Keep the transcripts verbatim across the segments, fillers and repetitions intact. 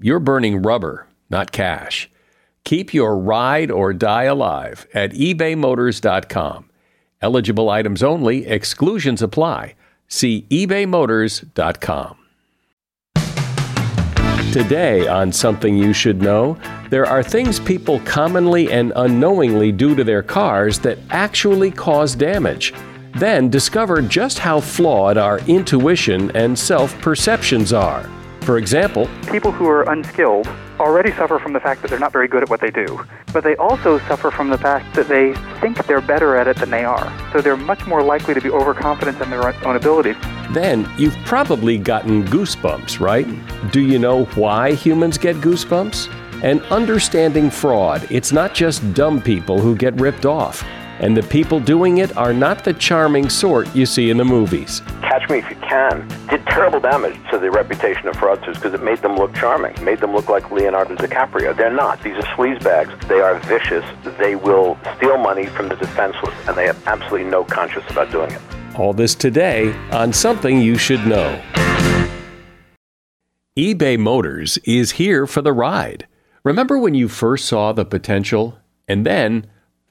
you're burning rubber, not cash. Keep your ride or die alive at ebay motors dot com. Eligible items only. Exclusions apply. See ebay motors dot com. Today on Something You Should Know, there are things people commonly and unknowingly do to their cars that actually cause damage. Then discover just how flawed our intuition and self-perceptions are. For example, people who are unskilled already suffer from the fact that they're not very good at what they do, but they also suffer from the fact that they think they're better at it than they are. So they're much more likely to be overconfident in their own abilities. Then you've probably gotten goosebumps, right? Do you know why humans get goosebumps? And understanding fraud. It's not just dumb people who get ripped off. And the people doing it are not the charming sort you see in the movies. Catch Me If You Can did terrible damage to the reputation of fraudsters because it made them look charming, made them look like Leonardo DiCaprio. They're not. These are sleazebags. They are vicious. They will steal money from the defenseless, and they have absolutely no conscience about doing it. All this today on Something You Should Know. eBay Motors is here for the ride. Remember when you first saw the potential? And then,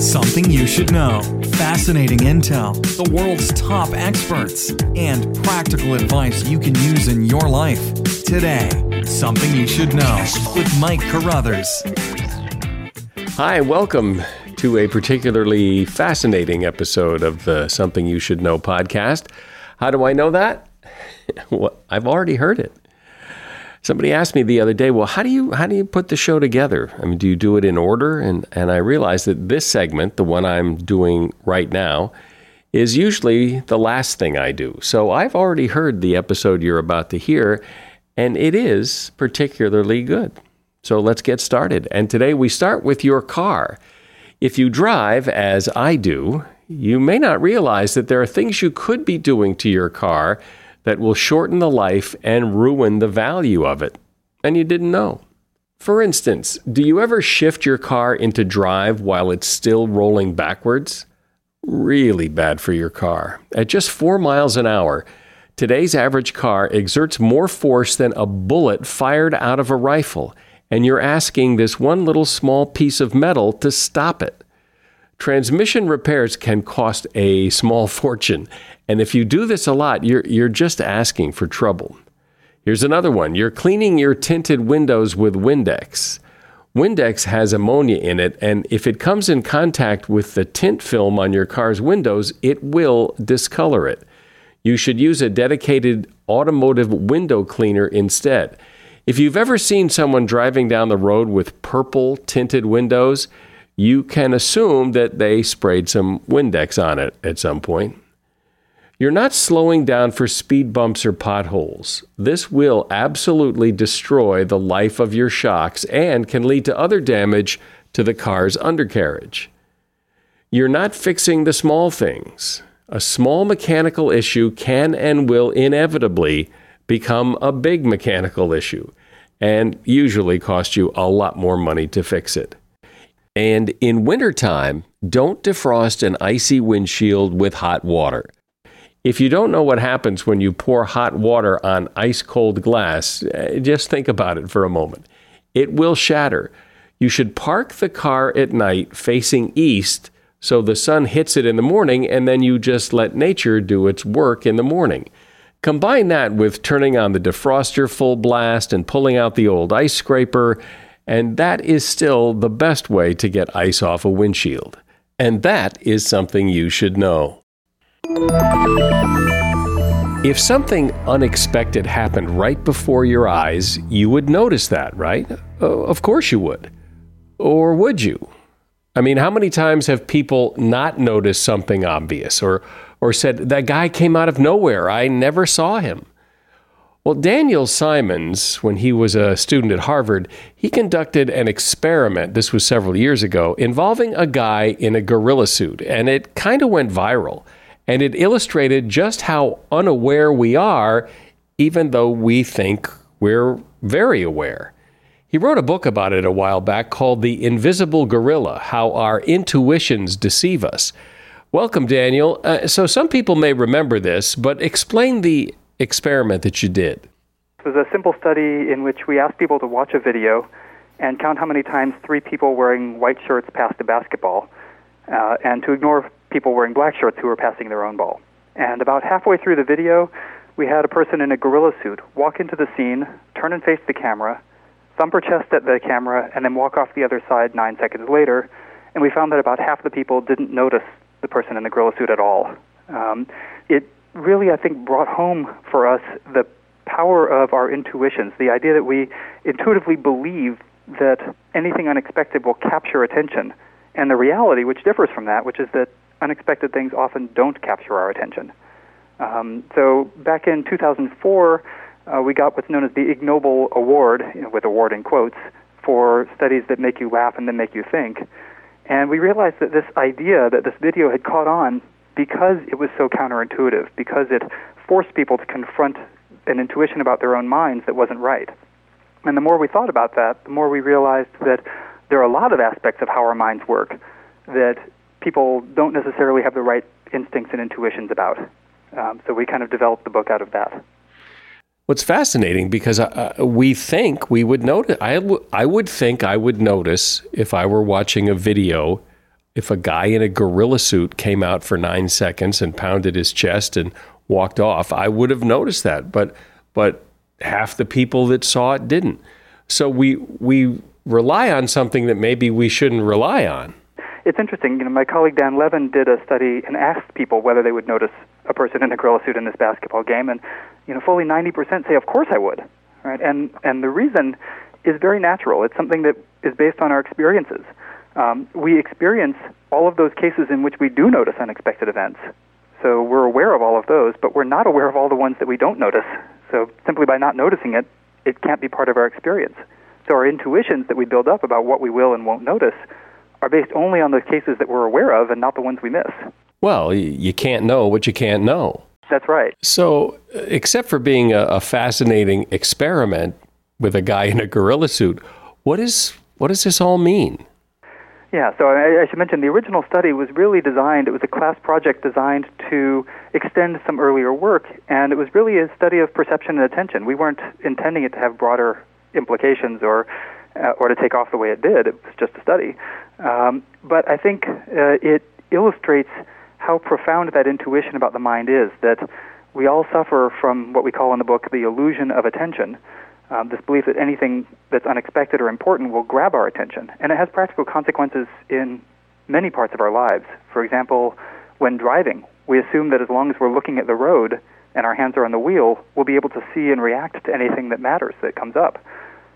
Something you should know. Fascinating intel, the world's top experts, and practical advice you can use in your life. Today, Something You Should Know with Mike Carruthers. Hi, welcome to a particularly fascinating episode of the Something You Should Know podcast. How do I know that? Well, I've already heard it. Somebody asked me the other day, well, how do you how do you put the show together? I mean, do you do it in order? And and I realized that this segment, the one I'm doing right now, is usually the last thing I do. So I've already heard the episode you're about to hear, and it is particularly good. So let's get started. And today we start with your car. If you drive, as I do, you may not realize that there are things you could be doing to your car that will shorten the life and ruin the value of it. And you didn't know. For instance, do you ever shift your car into drive while it's still rolling backwards? Really bad for your car. At just four miles an hour, today's average car exerts more force than a bullet fired out of a rifle, and you're asking this one little small piece of metal to stop it. Transmission repairs can cost a small fortune, and if you do this a lot, you're you're just asking for trouble. Here's another one. You're cleaning your tinted windows with Windex. Windex has ammonia in it, and if it comes in contact with the tint film on your car's windows, it will discolor it. You should use a dedicated automotive window cleaner instead. If you've ever seen someone driving down the road with purple tinted windows, you can assume that they sprayed some Windex on it at some point. You're not slowing down for speed bumps or potholes. This will absolutely destroy the life of your shocks and can lead to other damage to the car's undercarriage. You're not fixing the small things. A small mechanical issue can and will inevitably become a big mechanical issue and usually cost you a lot more money to fix it. And in wintertime, Don't defrost an icy windshield with hot water. If you don't know what happens when you pour hot water on ice-cold glass, just think about it for a moment. It will shatter. You should park the car at night facing east so the sun hits it in the morning, and then you just let nature do its work in the morning. Combine that with turning on the defroster full blast and pulling out the old ice scraper, and that is still the best way to get ice off a windshield. And that is something you should know. If something unexpected happened right before your eyes, you would notice that, right? Uh, of course you would. Or would you? I mean, how many times have people not noticed something obvious or or said, that guy came out of nowhere, I never saw him? Well, Daniel Simons, when he was a student at Harvard, he conducted an experiment, this was several years ago, involving a guy in a gorilla suit, and it kind of went viral. And it illustrated just how unaware we are, even though we think we're very aware. He wrote a book about it a while back called The Invisible Gorilla, How Our Intuitions Deceive Us. Welcome, Daniel. Uh, so some people may remember this, but explain the experiment that you did. It was a simple study in which we asked people to watch a video and count how many times three people wearing white shirts passed a basketball, uh, and to ignore people wearing black shirts who were passing their own ball. And about halfway through the video, we had a person in a gorilla suit walk into the scene, turn and face the camera, thump her chest at the camera, and then walk off the other side nine seconds later, and we found that about half the people didn't notice the person in the gorilla suit at all. Um, it really, I think, brought home for us the power of our intuitions, the idea that we intuitively believe that anything unexpected will capture attention, and the reality, which differs from that, which is that unexpected things often don't capture our attention. Um, so back in two thousand four, Uh, we got what's known as the Ig Nobel Award, you know, with award in quotes, for studies that make you laugh and then make you think. And we realized that this idea that this video had caught on because it was so counterintuitive, because it forced people to confront an intuition about their own minds that wasn't right. And the more we thought about that, the more we realized that there are a lot of aspects of how our minds work that people don't necessarily have the right instincts and intuitions about. Um, so we kind of developed the book out of that. What's fascinating, because uh, we think we would notice, I, w- I would think I would notice if I were watching a video, if a guy in a gorilla suit came out for nine seconds and pounded his chest and walked off, I would have noticed that. But but half the people that saw it didn't. So we we rely on something that maybe we shouldn't rely on. It's interesting. You know, my colleague Dan Levin did a study and asked people whether they would notice a person in a gorilla suit in this basketball game, and you know, fully ninety percent say, of course I would, right? And and the reason is very natural. It's something that is based on our experiences. Um, we experience all of those cases in which we do notice unexpected events. So we're aware of all of those, but we're not aware of all the ones that we don't notice. So simply by not noticing it, it can't be part of our experience. So our intuitions that we build up about what we will and won't notice are based only on those cases that we're aware of and not the ones we miss. Well, you can't know what you can't know. That's right. So, except for being a, a fascinating experiment with a guy in a gorilla suit, what is what does this all mean? Yeah, so I, I should mention the original study was really designed, it was a class project designed to extend some earlier work, and it was really a study of perception and attention. We weren't intending it to have broader implications or uh, or to take off the way it did. It was just a study. Um, but I think uh, it illustrates how profound that intuition about the mind is, that we all suffer from what we call in the book the illusion of attention, um, this belief that anything that's unexpected or important will grab our attention. And it has practical consequences in many parts of our lives. For example, when driving, we assume that as long as we're looking at the road and our hands are on the wheel, we'll be able to see and react to anything that matters that comes up.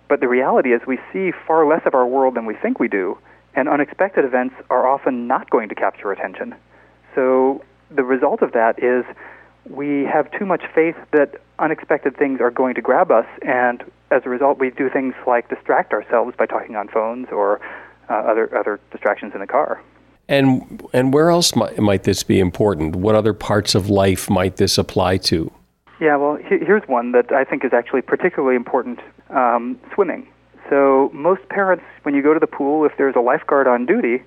But the reality is we see far less of our world than we think we do, and unexpected events are often not going to capture attention. So the result of that is we have too much faith that unexpected things are going to grab us, and as a result, we do things like distract ourselves by talking on phones or uh, other other distractions in the car. And and where else might, might this be important? What other parts of life might this apply to? Yeah, well, he, here's one that I think is actually particularly important, um, swimming. So most parents, when you go to the pool, if there's a lifeguard on duty,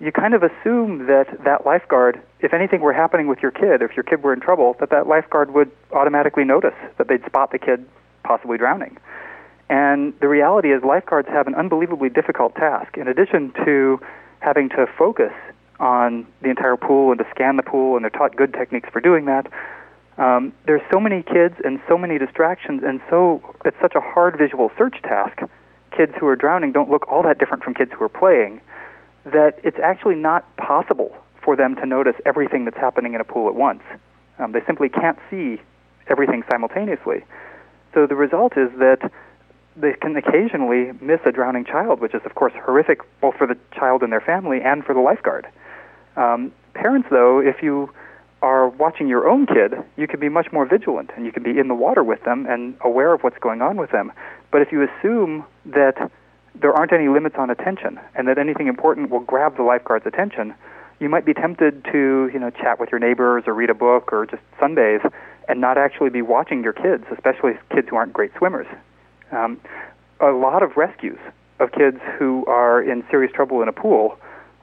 you kind of assume that that lifeguard, if anything were happening with your kid, if your kid were in trouble, that that lifeguard would automatically notice, that they'd spot the kid possibly drowning. And the reality is lifeguards have an unbelievably difficult task. In addition to having to focus on the entire pool and to scan the pool, and they're taught good techniques for doing that, um, there's so many kids and so many distractions, and so it's such a hard visual search task. Kids who are drowning don't look all that different from kids who are playing, that it's actually not possible for them to notice everything that's happening in a pool at once. Um, they simply can't see everything simultaneously. So the result is that they can occasionally miss a drowning child, which is, of course, horrific both for the child and their family and for the lifeguard. Um, parents, though, if you are watching your own kid, you can be much more vigilant, and you can be in the water with them and aware of what's going on with them. But if you assume that there aren't any limits on attention and that anything important will grab the lifeguard's attention, you might be tempted to, you know, chat with your neighbors or read a book or just sunbathe and not actually be watching your kids, especially kids who aren't great swimmers. Um, a lot of rescues of kids who are in serious trouble in a pool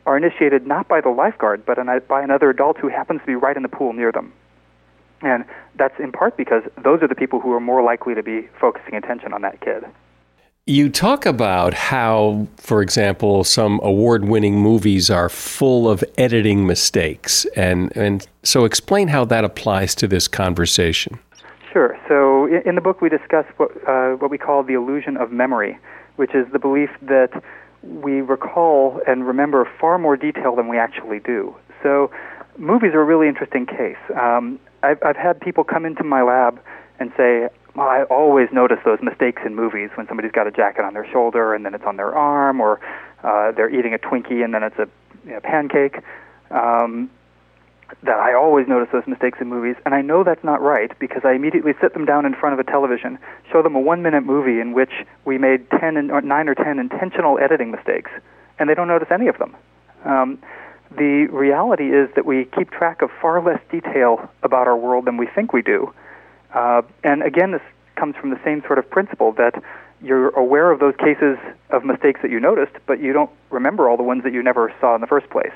are initiated not by the lifeguard, but an, by another adult who happens to be right in the pool near them. And that's in part because those are the people who are more likely to be focusing attention on that kid. You talk about how, for example, some award-winning movies are full of editing mistakes. And, and so explain how that applies to this conversation. Sure. So in the book, we discuss what, uh, what we call the illusion of memory, which is the belief that we recall and remember far more detail than we actually do. So movies are a really interesting case. Um, I've, I've had people come into my lab and say, well, I always notice those mistakes in movies when somebody's got a jacket on their shoulder and then it's on their arm, or uh, they're eating a Twinkie and then it's a you know, pancake, um, that I always notice those mistakes in movies. And I know that's not right because I immediately sit them down in front of a television, show them a one-minute movie in which we made ten or nine or ten intentional editing mistakes, and they don't notice any of them. Um, the reality is that we keep track of far less detail about our world than we think we do. Uh, and again, this comes from the same sort of principle that you're aware of those cases of mistakes that you noticed, but you don't remember all the ones that you never saw in the first place.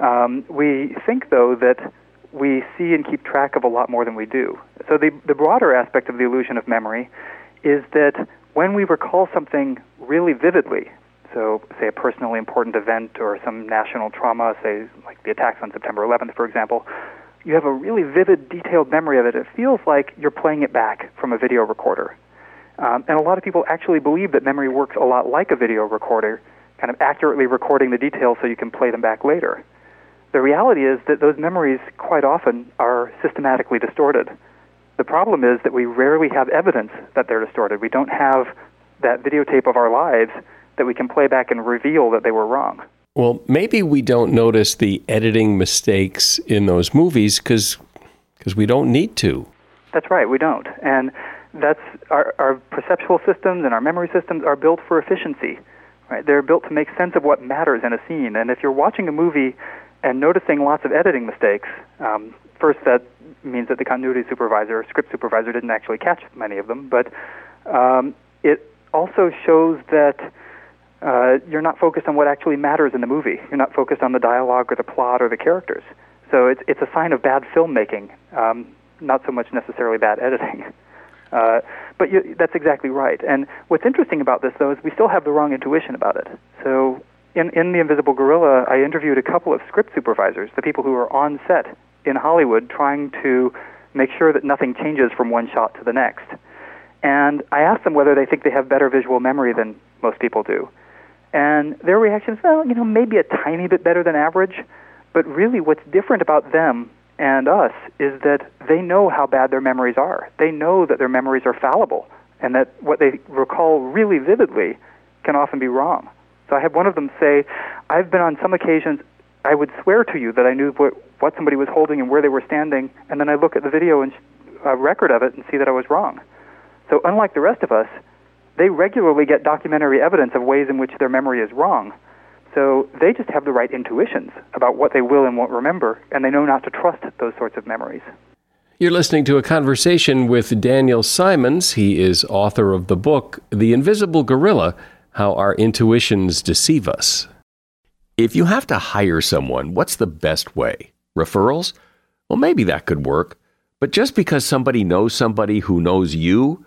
Um, we think, though, that we see and keep track of a lot more than we do. So the, the broader aspect of the illusion of memory is that when we recall something really vividly, so say a personally important event or some national trauma, say like the attacks on September eleventh, for example, you have a really vivid, detailed memory of it. It feels like you're playing it back from a video recorder. Um, and a lot of people actually believe that memory works a lot like a video recorder, kind of accurately recording the details so you can play them back later. The reality is that those memories quite often are systematically distorted. The problem is that we rarely have evidence that they're distorted. We don't have that videotape of our lives that we can play back and reveal that they were wrong. Well, maybe we don't notice the editing mistakes in those movies because because we don't need to. That's right, we don't. And that's our, our perceptual systems and our memory systems are built for efficiency. Right? They're built to make sense of what matters in a scene. And if you're watching a movie and noticing lots of editing mistakes, um, first that means that the continuity supervisor, script supervisor, didn't actually catch many of them. But um, it also shows that Uh, you're not focused on what actually matters in the movie. You're not focused on the dialogue or the plot or the characters. So it's it's a sign of bad filmmaking, um, not so much necessarily bad editing. Uh, but you, that's exactly right. And what's interesting about this, though, is we still have the wrong intuition about it. So in, in The Invisible Gorilla, I interviewed a couple of script supervisors, the people who are on set in Hollywood trying to make sure that nothing changes from one shot to the next. And I asked them whether they think they have better visual memory than most people do. And their reaction is, well, you know, maybe a tiny bit better than average, but really what's different about them and us is that they know how bad their memories are. They know that their memories are fallible and that what they recall really vividly can often be wrong. So I had one of them say, I've been on some occasions, I would swear to you that I knew what, what somebody was holding and where they were standing, and then I look at the video and a uh, record of it and see that I was wrong. So unlike the rest of us, they regularly get documentary evidence of ways in which their memory is wrong. So they just have the right intuitions about what they will and won't remember, and they know not to trust those sorts of memories. You're listening to a conversation with Daniel Simons. He is author of the book, The Invisible Gorilla, How Our Intuitions Deceive Us. If you have to hire someone, what's the best way? Referrals? Well, maybe that could work. But just because somebody knows somebody who knows you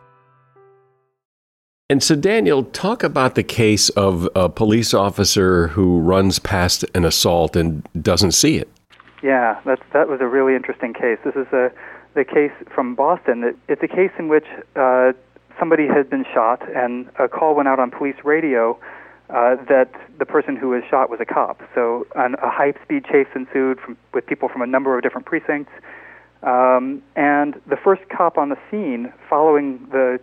And so, Daniel, talk about the case of a police officer who runs past an assault and doesn't see it. Yeah, that's, that was a really interesting case. This is a, the case from Boston. It's a case in which uh, somebody had been shot, and a call went out on police radio uh, that the person who was shot was a cop. So an, a high-speed chase ensued from, with people from a number of different precincts. Um, and the first cop on the scene following the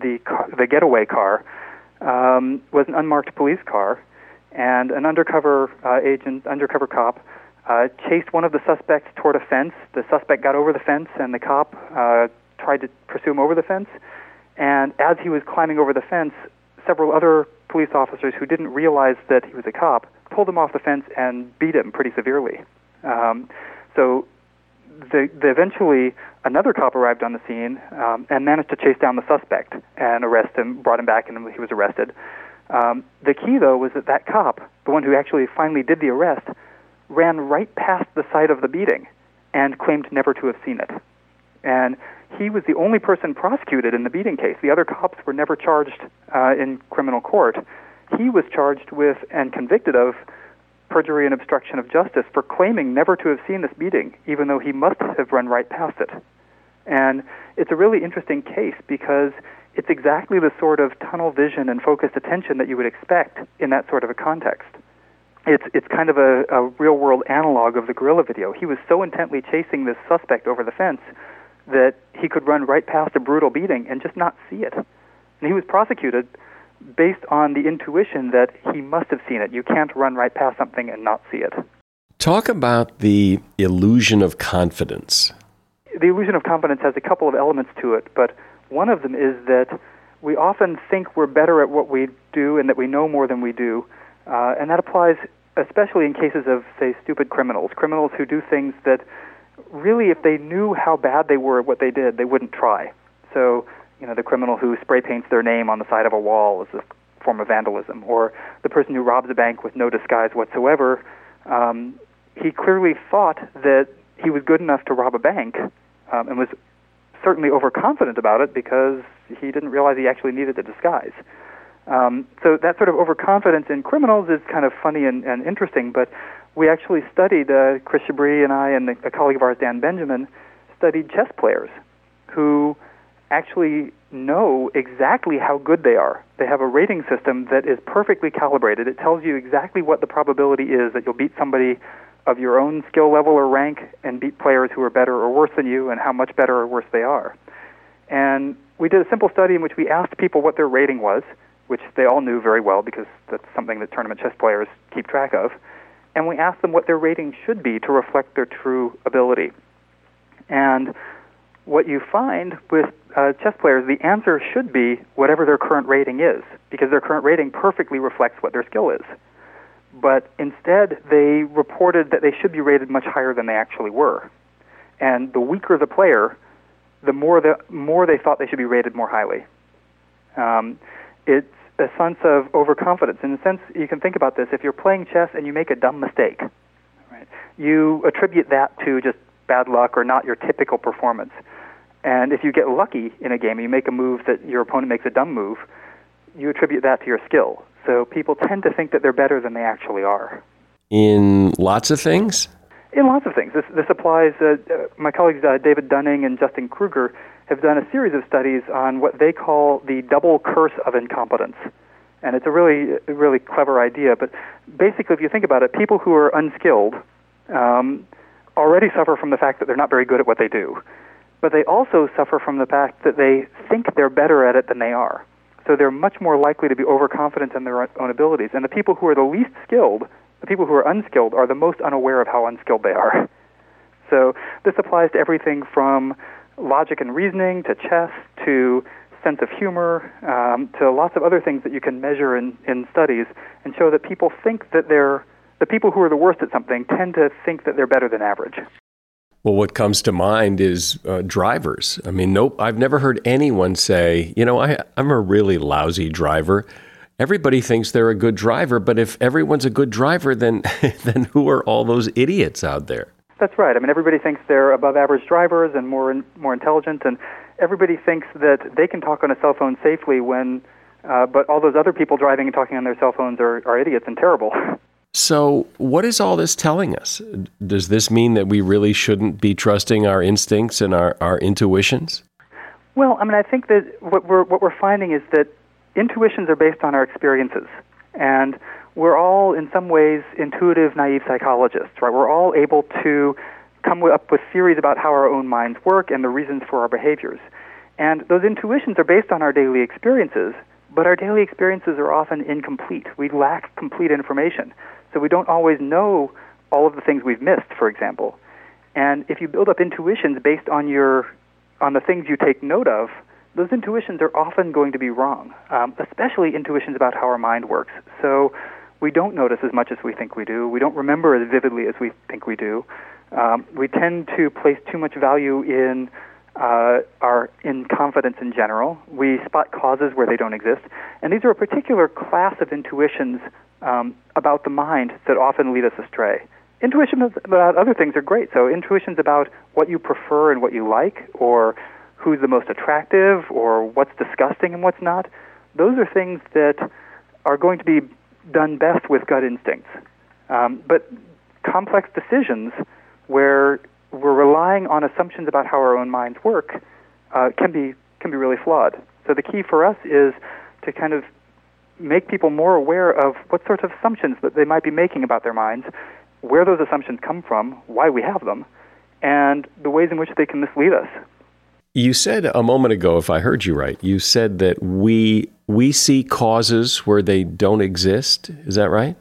The, car, the getaway car um, was an unmarked police car, and an undercover uh, agent, undercover cop, uh, chased one of the suspects toward a fence. The suspect got over the fence, and the cop uh, tried to pursue him over the fence. And as he was climbing over the fence, several other police officers who didn't realize that he was a cop pulled him off the fence and beat him pretty severely. Um, so the, the eventually... Another cop arrived on the scene um, and managed to chase down the suspect and arrest him, brought him back, and he was arrested. Um, the key, though, was that that cop, the one who actually finally did the arrest, ran right past the site of the beating and claimed never to have seen it. And he was the only person prosecuted in the beating case. The other cops were never charged uh, in criminal court. He was charged with and convicted of perjury and obstruction of justice for claiming never to have seen this beating, even though he must have run right past it. And it's a really interesting case because it's exactly the sort of tunnel vision and focused attention that you would expect in that sort of a context. It's it's kind of a, a real-world analog of the gorilla video. He was so intently chasing this suspect over the fence that he could run right past a brutal beating and just not see it. And he was prosecuted based on the intuition that he must have seen it. You can't run right past something and not see it. Talk about the illusion of confidence. The illusion of confidence has a couple of elements to it, but one of them is that we often think we're better at what we do and that we know more than we do, uh, and that applies especially in cases of, say, stupid criminals, criminals who do things that really, if they knew how bad they were at what they did, they wouldn't try. So, you know, the criminal who spray paints their name on the side of a wall is a form of vandalism, or the person who robs a bank with no disguise whatsoever, um, he clearly thought that he was good enough to rob a bank, um, and was certainly overconfident about it because he didn't realize he actually needed a disguise. Um, so that sort of overconfidence in criminals is kind of funny and, and interesting, but we actually studied, uh, Chris Chabris and I and a colleague of ours, Dan Benjamin, studied chess players who actually know exactly how good they are. They have a rating system that is perfectly calibrated. It tells you exactly what the probability is that you'll beat somebody of your own skill level or rank and beat players who are better or worse than you and how much better or worse they are. And we did a simple study in which we asked people what their rating was, which they all knew very well because that's something that tournament chess players keep track of. And we asked them what their rating should be to reflect their true ability. And what you find with uh, chess players, the answer should be whatever their current rating is, because their current rating perfectly reflects what their skill is. But instead, they reported that they should be rated much higher than they actually were. And the weaker the player, the more the more they thought they should be rated more highly. Um, it's a sense of overconfidence. In a sense, you can think about this. If you're playing chess and you make a dumb mistake, right, you attribute that to just bad luck or not your typical performance. And if you get lucky in a game and you make a move that your opponent makes a dumb move, you attribute that to your skill. So people tend to think that they're better than they actually are. In lots of things? In lots of things. This this applies. Uh, my colleagues uh, David Dunning and Justin Kruger have done a series of studies on what they call the double curse of incompetence. And it's a really, really clever idea. But basically, if you think about it, people who are unskilled um, already suffer from the fact that they're not very good at what they do. But they also suffer from the fact that they think they're better at it than they are. So they're much more likely to be overconfident in their own abilities. And the people who are the least skilled, the people who are unskilled, are the most unaware of how unskilled they are. So this applies to everything from logic and reasoning to chess to sense of humor um, to lots of other things that you can measure in, in studies and show that people think that they're, the people who are the worst at something tend to think that they're better than average. Well, what comes to mind is uh, drivers. I mean, nope, I've never heard anyone say, you know, I, I'm a really lousy driver. Everybody thinks they're a good driver, but if everyone's a good driver, then then who are all those idiots out there? That's right. I mean, everybody thinks they're above-average drivers and more in, more intelligent, and everybody thinks that they can talk on a cell phone safely when, uh, but all those other people driving and talking on their cell phones are, are idiots and terrible. So what is all this telling us? Does this mean that we really shouldn't be trusting our instincts and our, our intuitions? Well, I mean, I think that what we're what we're finding is that intuitions are based on our experiences, and we're all, in some ways, intuitive, naive psychologists, right? We're all able to come up with theories about how our own minds work and the reasons for our behaviors. And those intuitions are based on our daily experiences, but our daily experiences are often incomplete. We lack complete information. So we don't always know all of the things we've missed, for example. And if you build up intuitions based on your on the things you take note of, those intuitions are often going to be wrong, um, especially intuitions about how our mind works. So we don't notice as much as we think we do. We don't remember as vividly as we think we do. Um, we tend to place too much value in uh, our in confidence in general. We spot causes where they don't exist. And these are a particular class of intuitions um, about the mind that often lead us astray. Intuitions about other things are great. So intuitions about what you prefer and what you like, or who's the most attractive, or what's disgusting and what's not, those are things that are going to be done best with gut instincts. Um, but complex decisions where we're relying on assumptions about how our own minds work uh, can be can be really flawed. So the key for us is to kind of make people more aware of what sorts of assumptions that they might be making about their minds, where those assumptions come from, why we have them, and the ways in which they can mislead us. You said a moment ago, if I heard you right, you said that we we see causes where they don't exist. Is that right?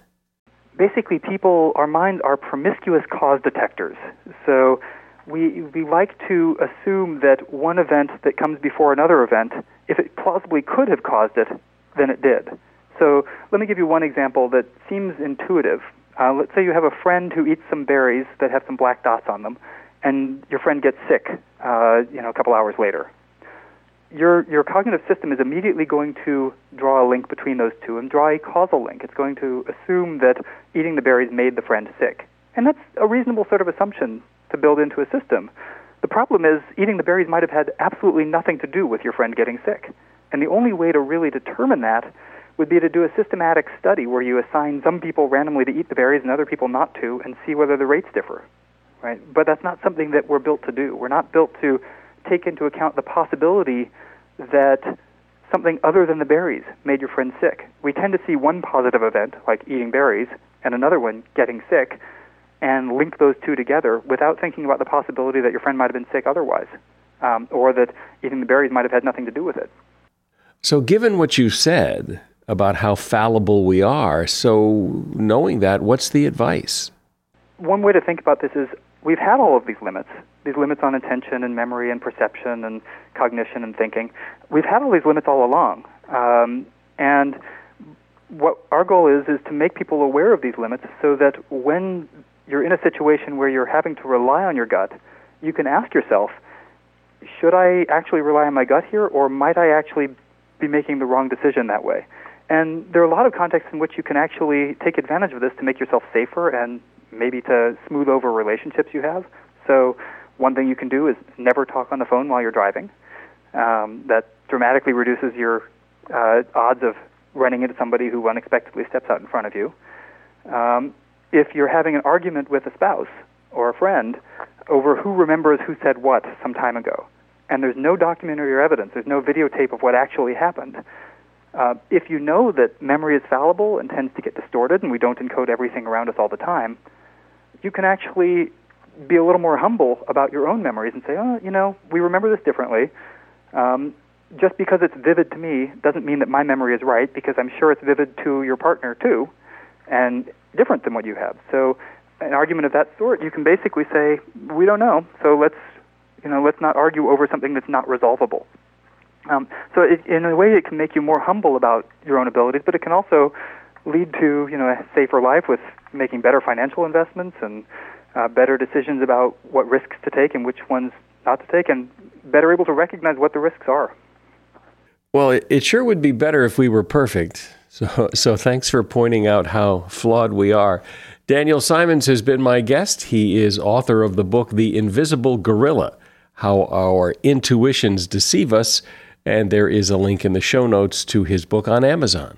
Basically, people, our minds are promiscuous cause detectors. So we we like to assume that one event that comes before another event, if it plausibly could have caused it, then it did. So let me give you one example that seems intuitive. Uh, let's say you have a friend who eats some berries that have some black dots on them, and your friend gets sick, uh, you know, a couple hours later. Your your cognitive system is immediately going to draw a link between those two and draw a causal link. It's going to assume that eating the berries made the friend sick. And that's a reasonable sort of assumption to build into a system. The problem is eating the berries might have had absolutely nothing to do with your friend getting sick. And the only way to really determine that would be to do a systematic study where you assign some people randomly to eat the berries and other people not to and see whether the rates differ. Right? But that's not something that we're built to do. We're not built to take into account the possibility that something other than the berries made your friend sick. We tend to see one positive event, like eating berries, and another one, getting sick, and link those two together without thinking about the possibility that your friend might have been sick otherwise, um, or that eating the berries might have had nothing to do with it. So given what you said, about how fallible we are. So knowing that, what's the advice? One way to think about this is we've had all of these limits, these limits on attention and memory and perception and cognition and thinking. We've had all these limits all along. Um, and what our goal is is to make people aware of these limits so that when you're in a situation where you're having to rely on your gut, you can ask yourself, should I actually rely on my gut here, or might I actually be making the wrong decision that way? And there are a lot of contexts in which you can actually take advantage of this to make yourself safer and maybe to smooth over relationships you have. So one thing you can do is never talk on the phone while you're driving. Um, that dramatically reduces your uh, odds of running into somebody who unexpectedly steps out in front of you. Um, if you're having an argument with a spouse or a friend over who remembers who said what some time ago, and there's no documentary or evidence, there's no videotape of what actually happened, Uh, if you know that memory is fallible and tends to get distorted and we don't encode everything around us all the time, you can actually be a little more humble about your own memories and say, oh, you know, we remember this differently. Um, just because it's vivid to me doesn't mean that my memory is right, because I'm sure it's vivid to your partner too and different than what you have. So an argument of that sort, you can basically say, we don't know, so let's, you know, let's not argue over something that's not resolvable. Um, so it, in a way, it can make you more humble about your own abilities, but it can also lead to, you know, a safer life with making better financial investments and uh, better decisions about what risks to take and which ones not to take, and better able to recognize what the risks are. Well, it, it sure would be better if we were perfect. So, so thanks for pointing out how flawed we are. Daniel Simons has been my guest. He is author of the book, The Invisible Gorilla, How Our Intuitions Deceive Us. And there is a link in the show notes to his book on Amazon.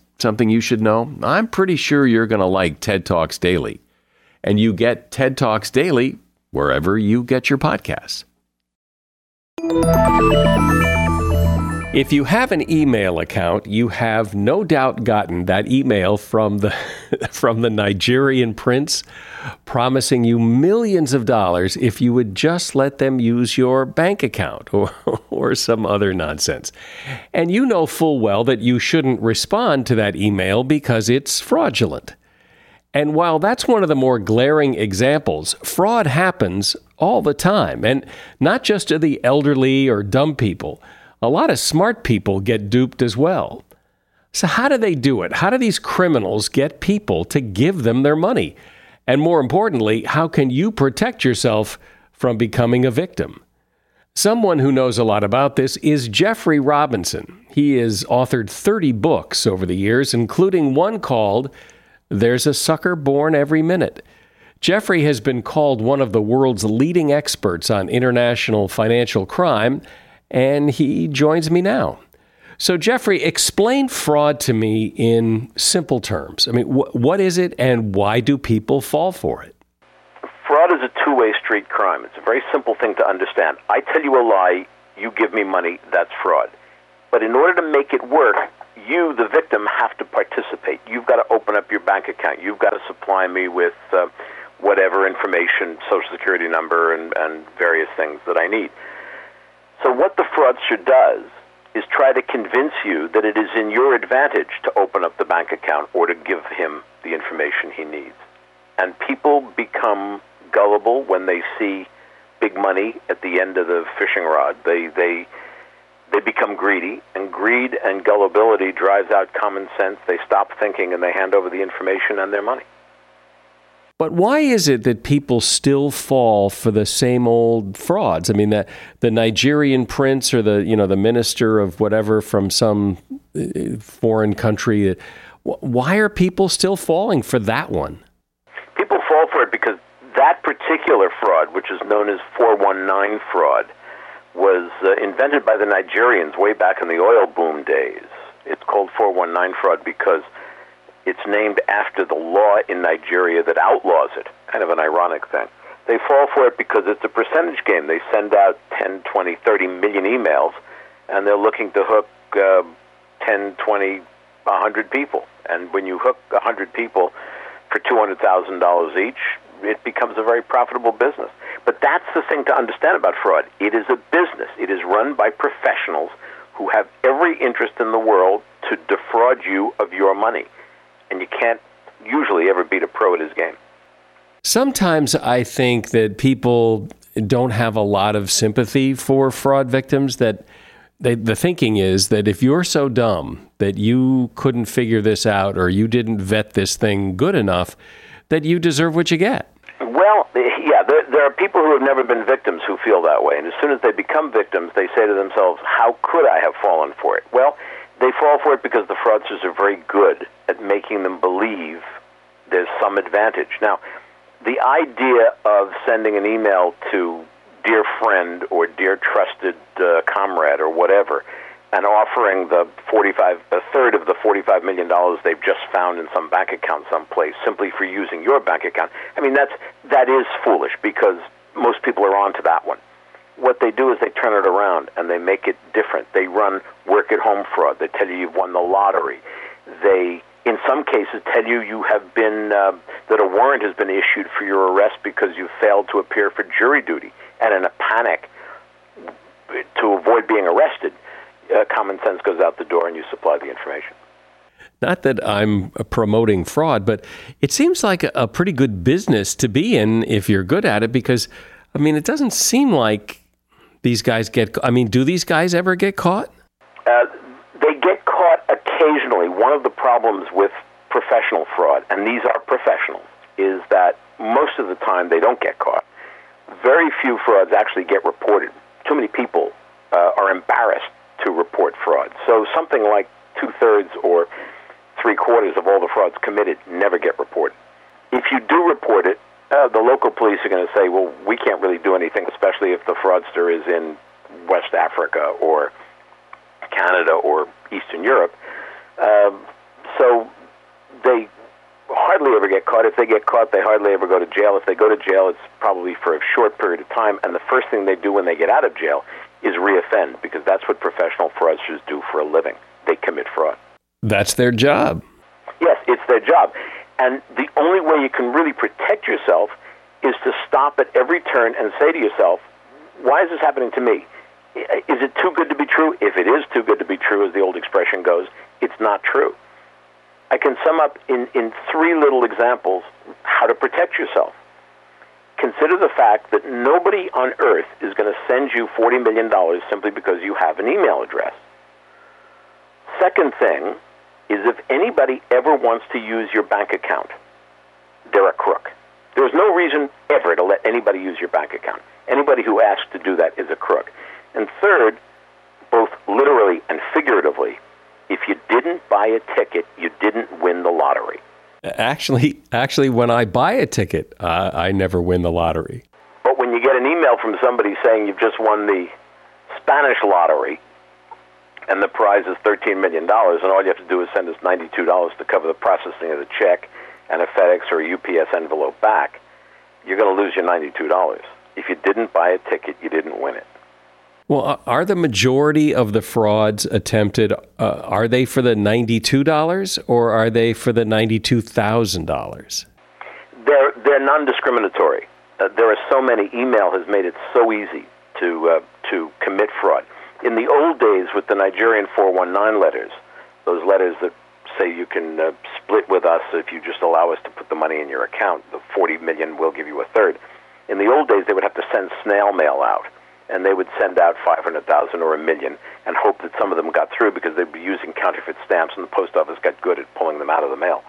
Something You Should Know, I'm pretty sure you're going to like TED Talks Daily. And you get TED Talks Daily wherever you get your podcasts. If you have an email account, you have no doubt gotten that email from the from the Nigerian prince promising you millions of dollars if you would just let them use your bank account or, or some other nonsense. And you know full well that you shouldn't respond to that email because it's fraudulent. And while that's one of the more glaring examples, fraud happens all the time, and not just to the elderly or dumb people. A lot of smart people get duped as well. So how do they do it? How do these criminals get people to give them their money? And more importantly, how can you protect yourself from becoming a victim? Someone who knows a lot about this is Jeffrey Robinson. He has authored thirty books over the years, including one called There's a Sucker Born Every Minute. Jeffrey has been called one of the world's leading experts on international financial crime, and he joins me now. So, Jeffrey, explain fraud to me in simple terms. I mean, wh- what is it, and why do people fall for it? Fraud is a two-way street crime. It's a very simple thing to understand. I tell you a lie, you give me money, that's fraud. But in order to make it work, you, the victim, have to participate. You've got to open up your bank account. You've got to supply me with uh, whatever information, Social Security number, and, and various things that I need. So what the fraudster does is try to convince you that it is in your advantage to open up the bank account or to give him the information he needs. And people become gullible when they see big money at the end of the fishing rod. They they they become greedy, and greed and gullibility drives out common sense. They stop thinking and they hand over the information and their money. But why is it that people still fall for the same old frauds? I mean, the, the Nigerian prince or the, you know, the minister of whatever from some foreign country. Why are people still falling for that one? People fall for it because that particular fraud, which is known as four one nine fraud, was uh, invented by the Nigerians way back in the oil boom days. It's called four one nine fraud because it's named after the law in Nigeria that outlaws it. Kind of an ironic thing. They fall for it because it's a percentage game. They send out ten, twenty, thirty million emails, and they're looking to hook uh, ten, twenty, one hundred people. And when you hook one hundred people for two hundred thousand dollars each, it becomes a very profitable business. But that's the thing to understand about fraud. It is a business. It is run by professionals who have every interest in the world to defraud you of your money. And you can't usually ever beat a pro at his game. Sometimes I think that people don't have a lot of sympathy for fraud victims, that they, the thinking is that if you're so dumb that you couldn't figure this out or you didn't vet this thing good enough, that you deserve what you get. Well, yeah, there, there are people who have never been victims who feel that way. And as soon as they become victims, they say to themselves, how could I have fallen for it? Well, they fall for it because the fraudsters are very good at making them believe there's some advantage. Now, the idea of sending an email to dear friend or dear trusted uh, comrade or whatever and offering the forty-five, a third of the forty-five million dollars they've just found in some bank account someplace simply for using your bank account, I mean, that's, that is foolish because most people are on to that one. What they do is they turn it around and they make it different. They run work-at-home fraud. They tell you you've won the lottery. They, in some cases, tell you you have been uh, that a warrant has been issued for your arrest because you failed to appear for jury duty. And in a panic, to avoid being arrested, uh, common sense goes out the door and you supply the information. Not that I'm promoting fraud, but it seems like a pretty good business to be in if you're good at it because, I mean, it doesn't seem like these guys get... I mean, do these guys ever get caught? Uh, they get caught occasionally. One of the problems with professional fraud, and these are professionals, is that most of the time they don't get caught. Very few frauds actually get reported. Too many people uh, are embarrassed to report fraud. So something like two-thirds or three-quarters of all the frauds committed never get reported. If you do report it, Uh, the local police are going to say, well, we can't really do anything, especially if the fraudster is in West Africa or Canada or Eastern Europe. Um, so they hardly ever get caught. If they get caught, they hardly ever go to jail. If they go to jail, it's probably for a short period of time. And the first thing they do when they get out of jail is reoffend, because that's what professional fraudsters do for a living. They commit fraud. That's their job. Yes, it's their job. And the only way you can really protect yourself is to stop at every turn and say to yourself, why is this happening to me? Is it too good to be true? If it is too good to be true, as the old expression goes, it's not true. I can sum up in, in three little examples how to protect yourself. Consider the fact that nobody on earth is going to send you forty million dollars simply because you have an email address. Second thing is if anybody ever wants to use your bank account, they're a crook. There's no reason ever to let anybody use your bank account. Anybody who asks to do that is a crook. And third, both literally and figuratively, if you didn't buy a ticket, you didn't win the lottery. Actually, actually, when I buy a ticket, uh, I never win the lottery. But when you get an email from somebody saying you've just won the Spanish lottery, and the prize is thirteen million dollars, and all you have to do is send us ninety-two dollars to cover the processing of the check and a FedEx or a U P S envelope back, you're going to lose your ninety-two dollars. If you didn't buy a ticket, you didn't win it. Well, are the majority of the frauds attempted, uh, are they for the ninety-two dollars or are they for the ninety-two thousand dollars? They're, they're non-discriminatory. Uh, there are so many. Email has made it so easy to uh, to commit fraud. In the old days with the Nigerian four one nine letters, those letters that say you can uh, split with us if you just allow us to put the money in your account, the forty million dollars will give you a third. In the old days, they would have to send snail mail out, and they would send out five hundred thousand or a million and hope that some of them got through because they'd be using counterfeit stamps and the post office got good at pulling them out of the mail.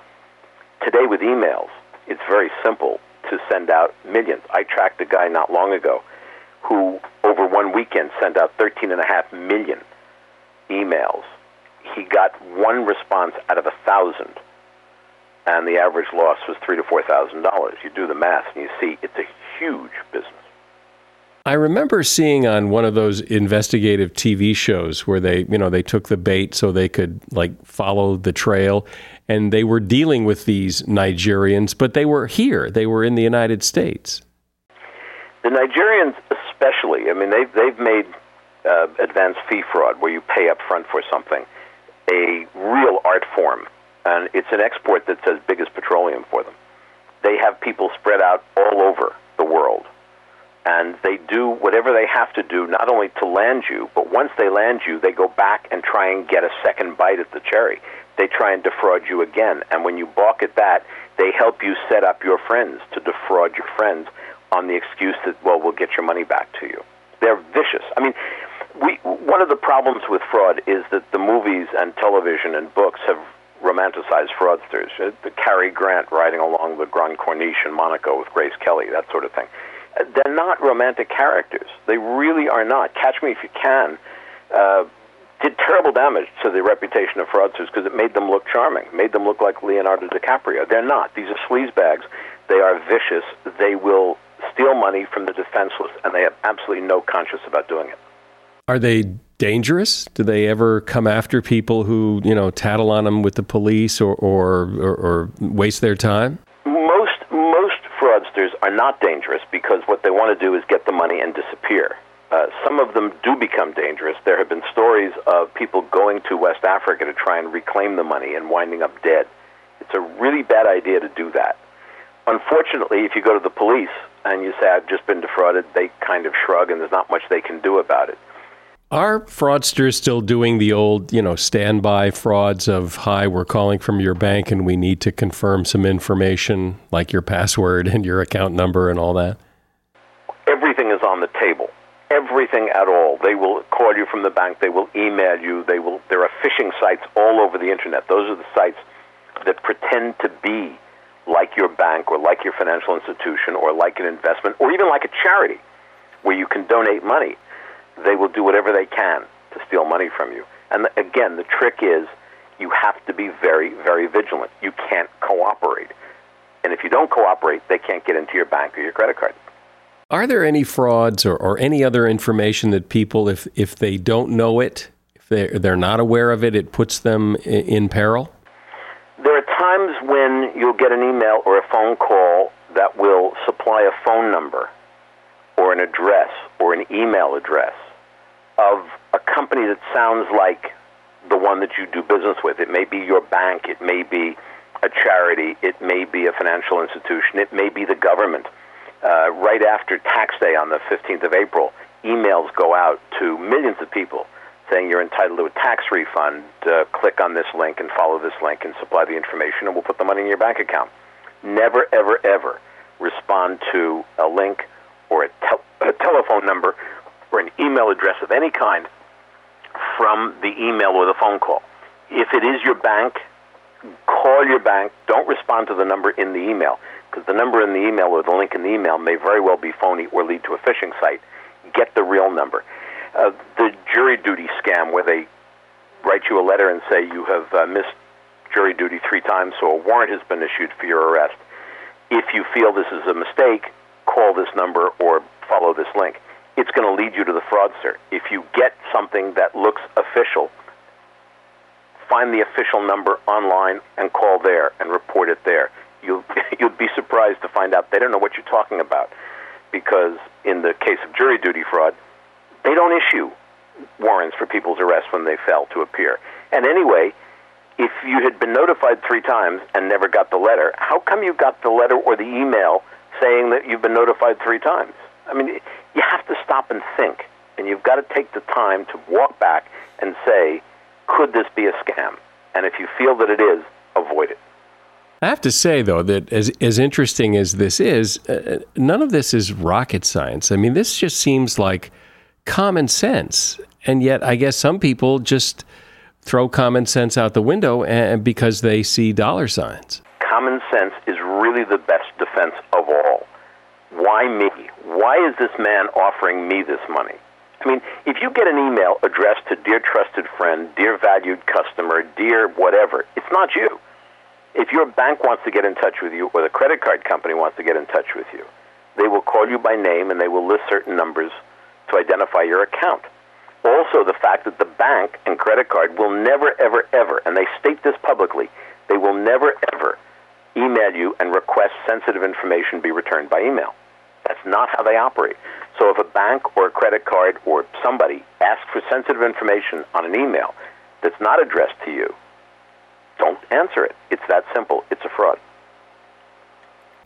Today with emails, it's very simple to send out millions. I tracked a guy not long ago who, over one weekend, sent out thirteen and a half million emails. He got one response out of a thousand, and the average loss was three to four thousand dollars. You do the math, and you see it's a huge business. I remember seeing on one of those investigative T V shows where they, you know, they took the bait so they could like follow the trail, and they were dealing with these Nigerians, but they were here. They were in the United States. The Nigerians, especially. I mean, they've they've made uh, advanced fee fraud, where you pay up front for something, a real art form, and it's an export that's as big as petroleum for them. They have people spread out all over the world, and they do whatever they have to do, not only to land you, but once they land you, they go back and try and get a second bite at the cherry. They try and defraud you again, and when you balk at that, they help you set up your friends to defraud your friends on the excuse that, well, we'll get your money back to you. They're vicious. I mean, we, one of the problems with fraud is that the movies and television and books have romanticized fraudsters. The Cary Grant riding along the Grand Corniche in Monaco with Grace Kelly, that sort of thing. They're not romantic characters. They really are not. Catch Me If You Can uh, did terrible damage to the reputation of fraudsters because it made them look charming, made them look like Leonardo DiCaprio. They're not. These are sleazebags. They are vicious. They will steal money from the defenseless, and they have absolutely no conscience about doing it. Are they dangerous? Do they ever come after people who, you know, tattle on them with the police or or, or, or waste their time? Most most fraudsters are not dangerous because what they want to do is get the money and disappear. Uh, some of them do become dangerous. There have been stories of people going to West Africa to try and reclaim the money and winding up dead. It's a really bad idea to do that. Unfortunately, if you go to the police and you say, I've just been defrauded, they kind of shrug and there's not much they can do about it. Are fraudsters still doing the old, you know, standby frauds of, hi, we're calling from your bank and we need to confirm some information like your password and your account number and all that? Everything is on the table. Everything at all. They will call you from the bank. They will email you. They will. There are phishing sites all over the Internet. Those are the sites that pretend to be like your bank or like your financial institution or like an investment or even like a charity where you can donate money. They will do whatever they can to steal money from you. And again, the trick is you have to be very, very vigilant. You can't cooperate. And if you don't cooperate, they can't get into your bank or your credit card. Are there any frauds or, or any other information that people, if, if they don't know it, if they're, they're not aware of it, it puts them in, in peril? There are times when you'll get an email or a phone call that will supply a phone number or an address or an email address of a company that sounds like the one that you do business with. It may be your bank. It may be a charity. It may be a financial institution. It may be the government. Uh, right after tax day on the fifteenth of April, emails go out to millions of people saying you're entitled to a tax refund. Uh, click on this link and follow this link and supply the information and we'll put the money in your bank account. Never, ever, ever respond to a link or a, te- a telephone number or an email address of any kind from the email or the phone call. If it is your bank, call your bank. Don't respond to the number in the email, because the number in the email or the link in the email may very well be phony or lead to a phishing site. Get the real number. Uh, the jury duty scam, where they write you a letter and say you have uh, missed jury duty three times, so a warrant has been issued for your arrest. If you feel this is a mistake, call this number or follow this link. It's going to lead you to the fraudster. If you get something that looks official, find the official number online and call there and report it there. You'll, you'll be surprised to find out they don't know what you're talking about, because in the case of jury duty fraud, they don't issue warrants for people's arrests when they fail to appear. And anyway, if you had been notified three times and never got the letter, how come you got the letter or the email saying that you've been notified three times? I mean, you have to stop and think, and you've got to take the time to walk back and say, could this be a scam? And if you feel that it is, avoid it. I have to say, though, that as as interesting as this is, uh, none of this is rocket science. I mean, this just seems like common sense, and yet I guess some people just throw common sense out the window and because they see dollar signs. Common sense is really the best defense of all. why me? Why is this man offering me this money? I mean, if you get an email addressed to dear trusted friend, dear valued customer, dear whatever, it's not you. If your bank wants to get in touch with you or the credit card company wants to get in touch with you, they will call you by name and they will list certain numbers to identify your account. Also, the fact that the bank and credit card will never, ever, ever, and they state this publicly, they will never, ever email you and request sensitive information be returned by email. That's not how they operate. So if a bank or a credit card or somebody asks for sensitive information on an email that's not addressed to you, don't answer it. It's that simple. It's a fraud.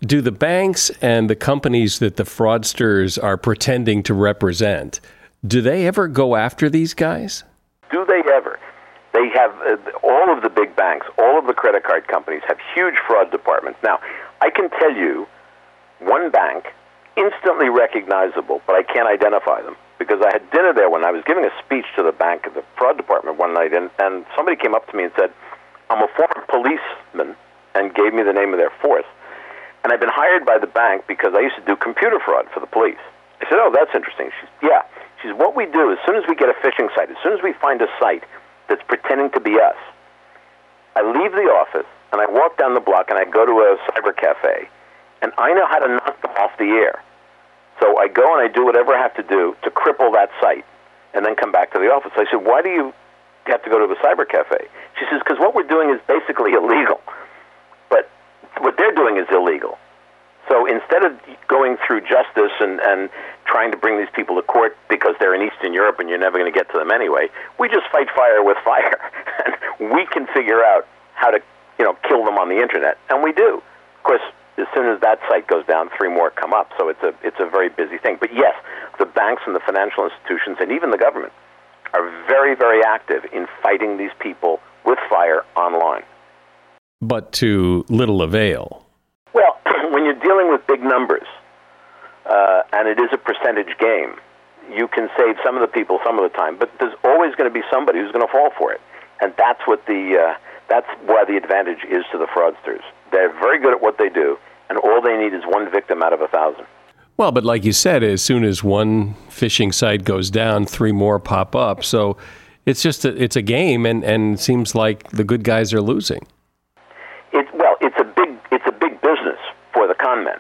Do the banks and the companies that the fraudsters are pretending to represent, do they ever go after these guys? Do they ever? They have uh, all of the big banks, all of the credit card companies have huge fraud departments. Now, I can tell you one bank, instantly recognizable, but I can't identify them because I had dinner there when I was giving a speech to the bank at the fraud department one night, and, and somebody came up to me and said, I'm a former policeman, and gave me the name of their force. And I've been hired by the bank because I used to do computer fraud for the police. I said, oh, that's interesting. She said, yeah. She said, what we do, as soon as we get a phishing site, as soon as we find a site that's pretending to be us, I leave the office, and I walk down the block, and I go to a cyber cafe, and I know how to knock them off the air. So I go and I do whatever I have to do to cripple that site, and then come back to the office. I said, why do you have to go to the cyber cafe? She says, because what we're doing is basically illegal. But what they're doing is illegal. So instead of going through justice and, and trying to bring these people to court because they're in Eastern Europe and you're never going to get to them anyway, we just fight fire with fire. And we can figure out how to, you know, kill them on the internet. And we do. Of course, as soon as that site goes down, three more come up. So it's a it's a very busy thing. But yes, the banks and the financial institutions and even the government are very, very active in fighting these people with fire online. But to little avail. Well, when you're dealing with big numbers, uh, and it is a percentage game, you can save some of the people some of the time, but there's always going to be somebody who's going to fall for it. And that's what the uh, that's why the advantage is to the fraudsters. They're very good at what they do, and all they need is one victim out of a thousand. Well, but like you said, as soon as one phishing site goes down, three more pop up. So it's just a, it's a game, and, and it seems like the good guys are losing. It, well, it's a big it's a big business for the con men.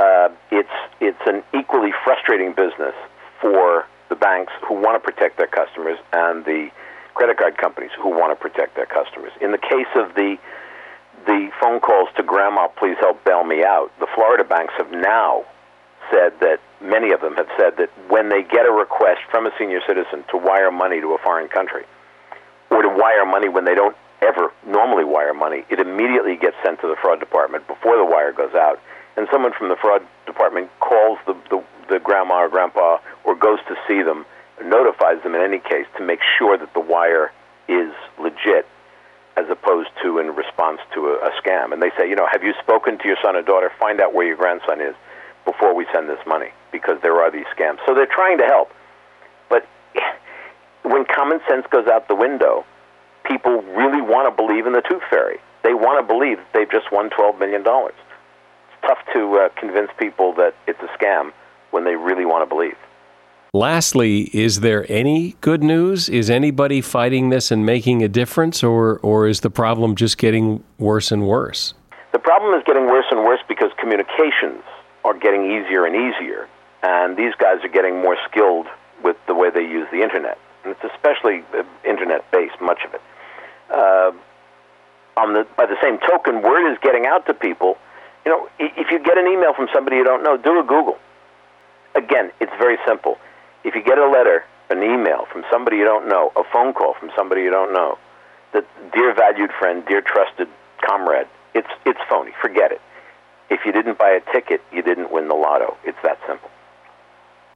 Uh, it's it's an equally frustrating business for the banks who want to protect their customers and the credit card companies who want to protect their customers. In the case of the the phone calls to Grandma, please help bail me out, the Florida banks have now said that, many of them have said that when they get a request from a senior citizen to wire money to a foreign country, or to wire money when they don't ever normally wire money, it immediately gets sent to the fraud department before the wire goes out. And someone from the fraud department calls the, the, the grandma or grandpa or goes to see them, notifies them in any case to make sure that the wire is legit as opposed to in response to a, a scam. And they say, you know, have you spoken to your son or daughter? Find out where your grandson is before we send this money, because there are these scams. So they're trying to help. But when common sense goes out the window, people really want to believe in the tooth fairy. They want to believe that they've just won twelve million dollars. It's tough to uh, convince people that it's a scam when they really want to believe. Lastly, is there any good news? Is anybody fighting this and making a difference, or, or is the problem just getting worse and worse? The problem is getting worse and worse because communications are getting easier and easier, and these guys are getting more skilled with the way they use the internet, and it's especially internet-based, much of it. Uh, on the, by the same token, word is getting out to people. You know, if you get an email from somebody you don't know, do a Google. Again, it's very simple. If you get a letter, an email from somebody you don't know, a phone call from somebody you don't know, that dear valued friend, dear trusted comrade, it's it's phony. Forget it. If you didn't buy a ticket, you didn't win the lotto. It's that simple.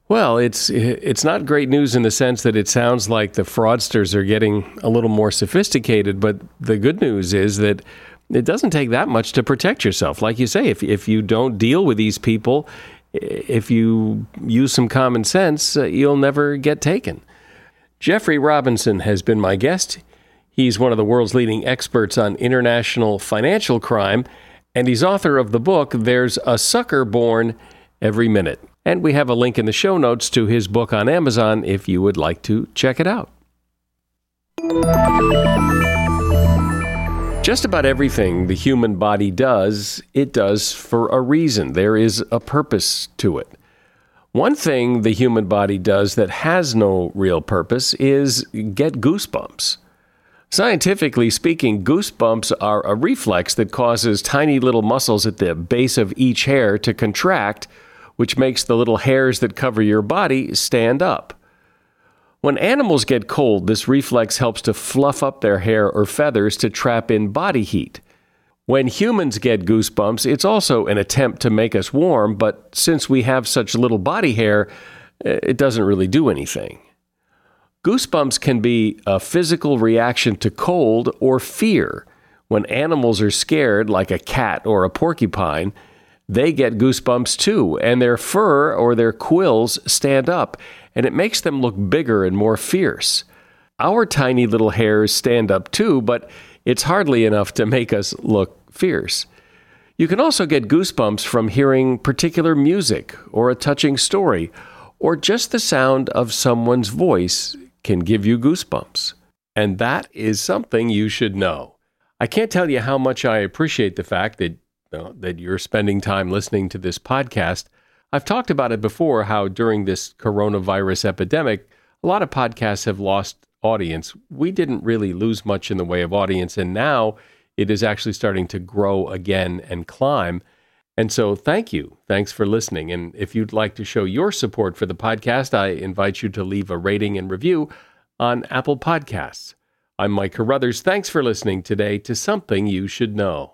Well, it's it's not great news in the sense that it sounds like the fraudsters are getting a little more sophisticated, but the good news is that it doesn't take that much to protect yourself. Like you say, if if you don't deal with these people, if you use some common sense, you'll never get taken. Jeffrey Robinson has been my guest. He's one of the world's leading experts on international financial crime, and he's author of the book, There's a Sucker Born Every Minute. And we have a link in the show notes to his book on Amazon if you would like to check it out. Just about everything the human body does, it does for a reason. There is a purpose to it. One thing the human body does that has no real purpose is get goosebumps. Scientifically speaking, goosebumps are a reflex that causes tiny little muscles at the base of each hair to contract, which makes the little hairs that cover your body stand up. When animals get cold, this reflex helps to fluff up their hair or feathers to trap in body heat. When humans get goosebumps, it's also an attempt to make us warm, but since we have such little body hair, it doesn't really do anything. Goosebumps can be a physical reaction to cold or fear. When animals are scared, like a cat or a porcupine, they get goosebumps too, and their fur or their quills stand up, and it makes them look bigger and more fierce. Our tiny little hairs stand up too, but it's hardly enough to make us look fierce. You can also get goosebumps from hearing particular music or a touching story, or just the sound of someone's voice can give you goosebumps. And that is something you should know. I can't tell you how much I appreciate the fact that, uh, that you're spending time listening to this podcast. I've talked about it before, how during this coronavirus epidemic, a lot of podcasts have lost audience. We didn't really lose much in the way of audience, and now it is actually starting to grow again and climb. And so thank you. Thanks for listening. And if you'd like to show your support for the podcast, I invite you to leave a rating and review on Apple Podcasts. I'm Mike Carruthers. Thanks for listening today to Something You Should Know.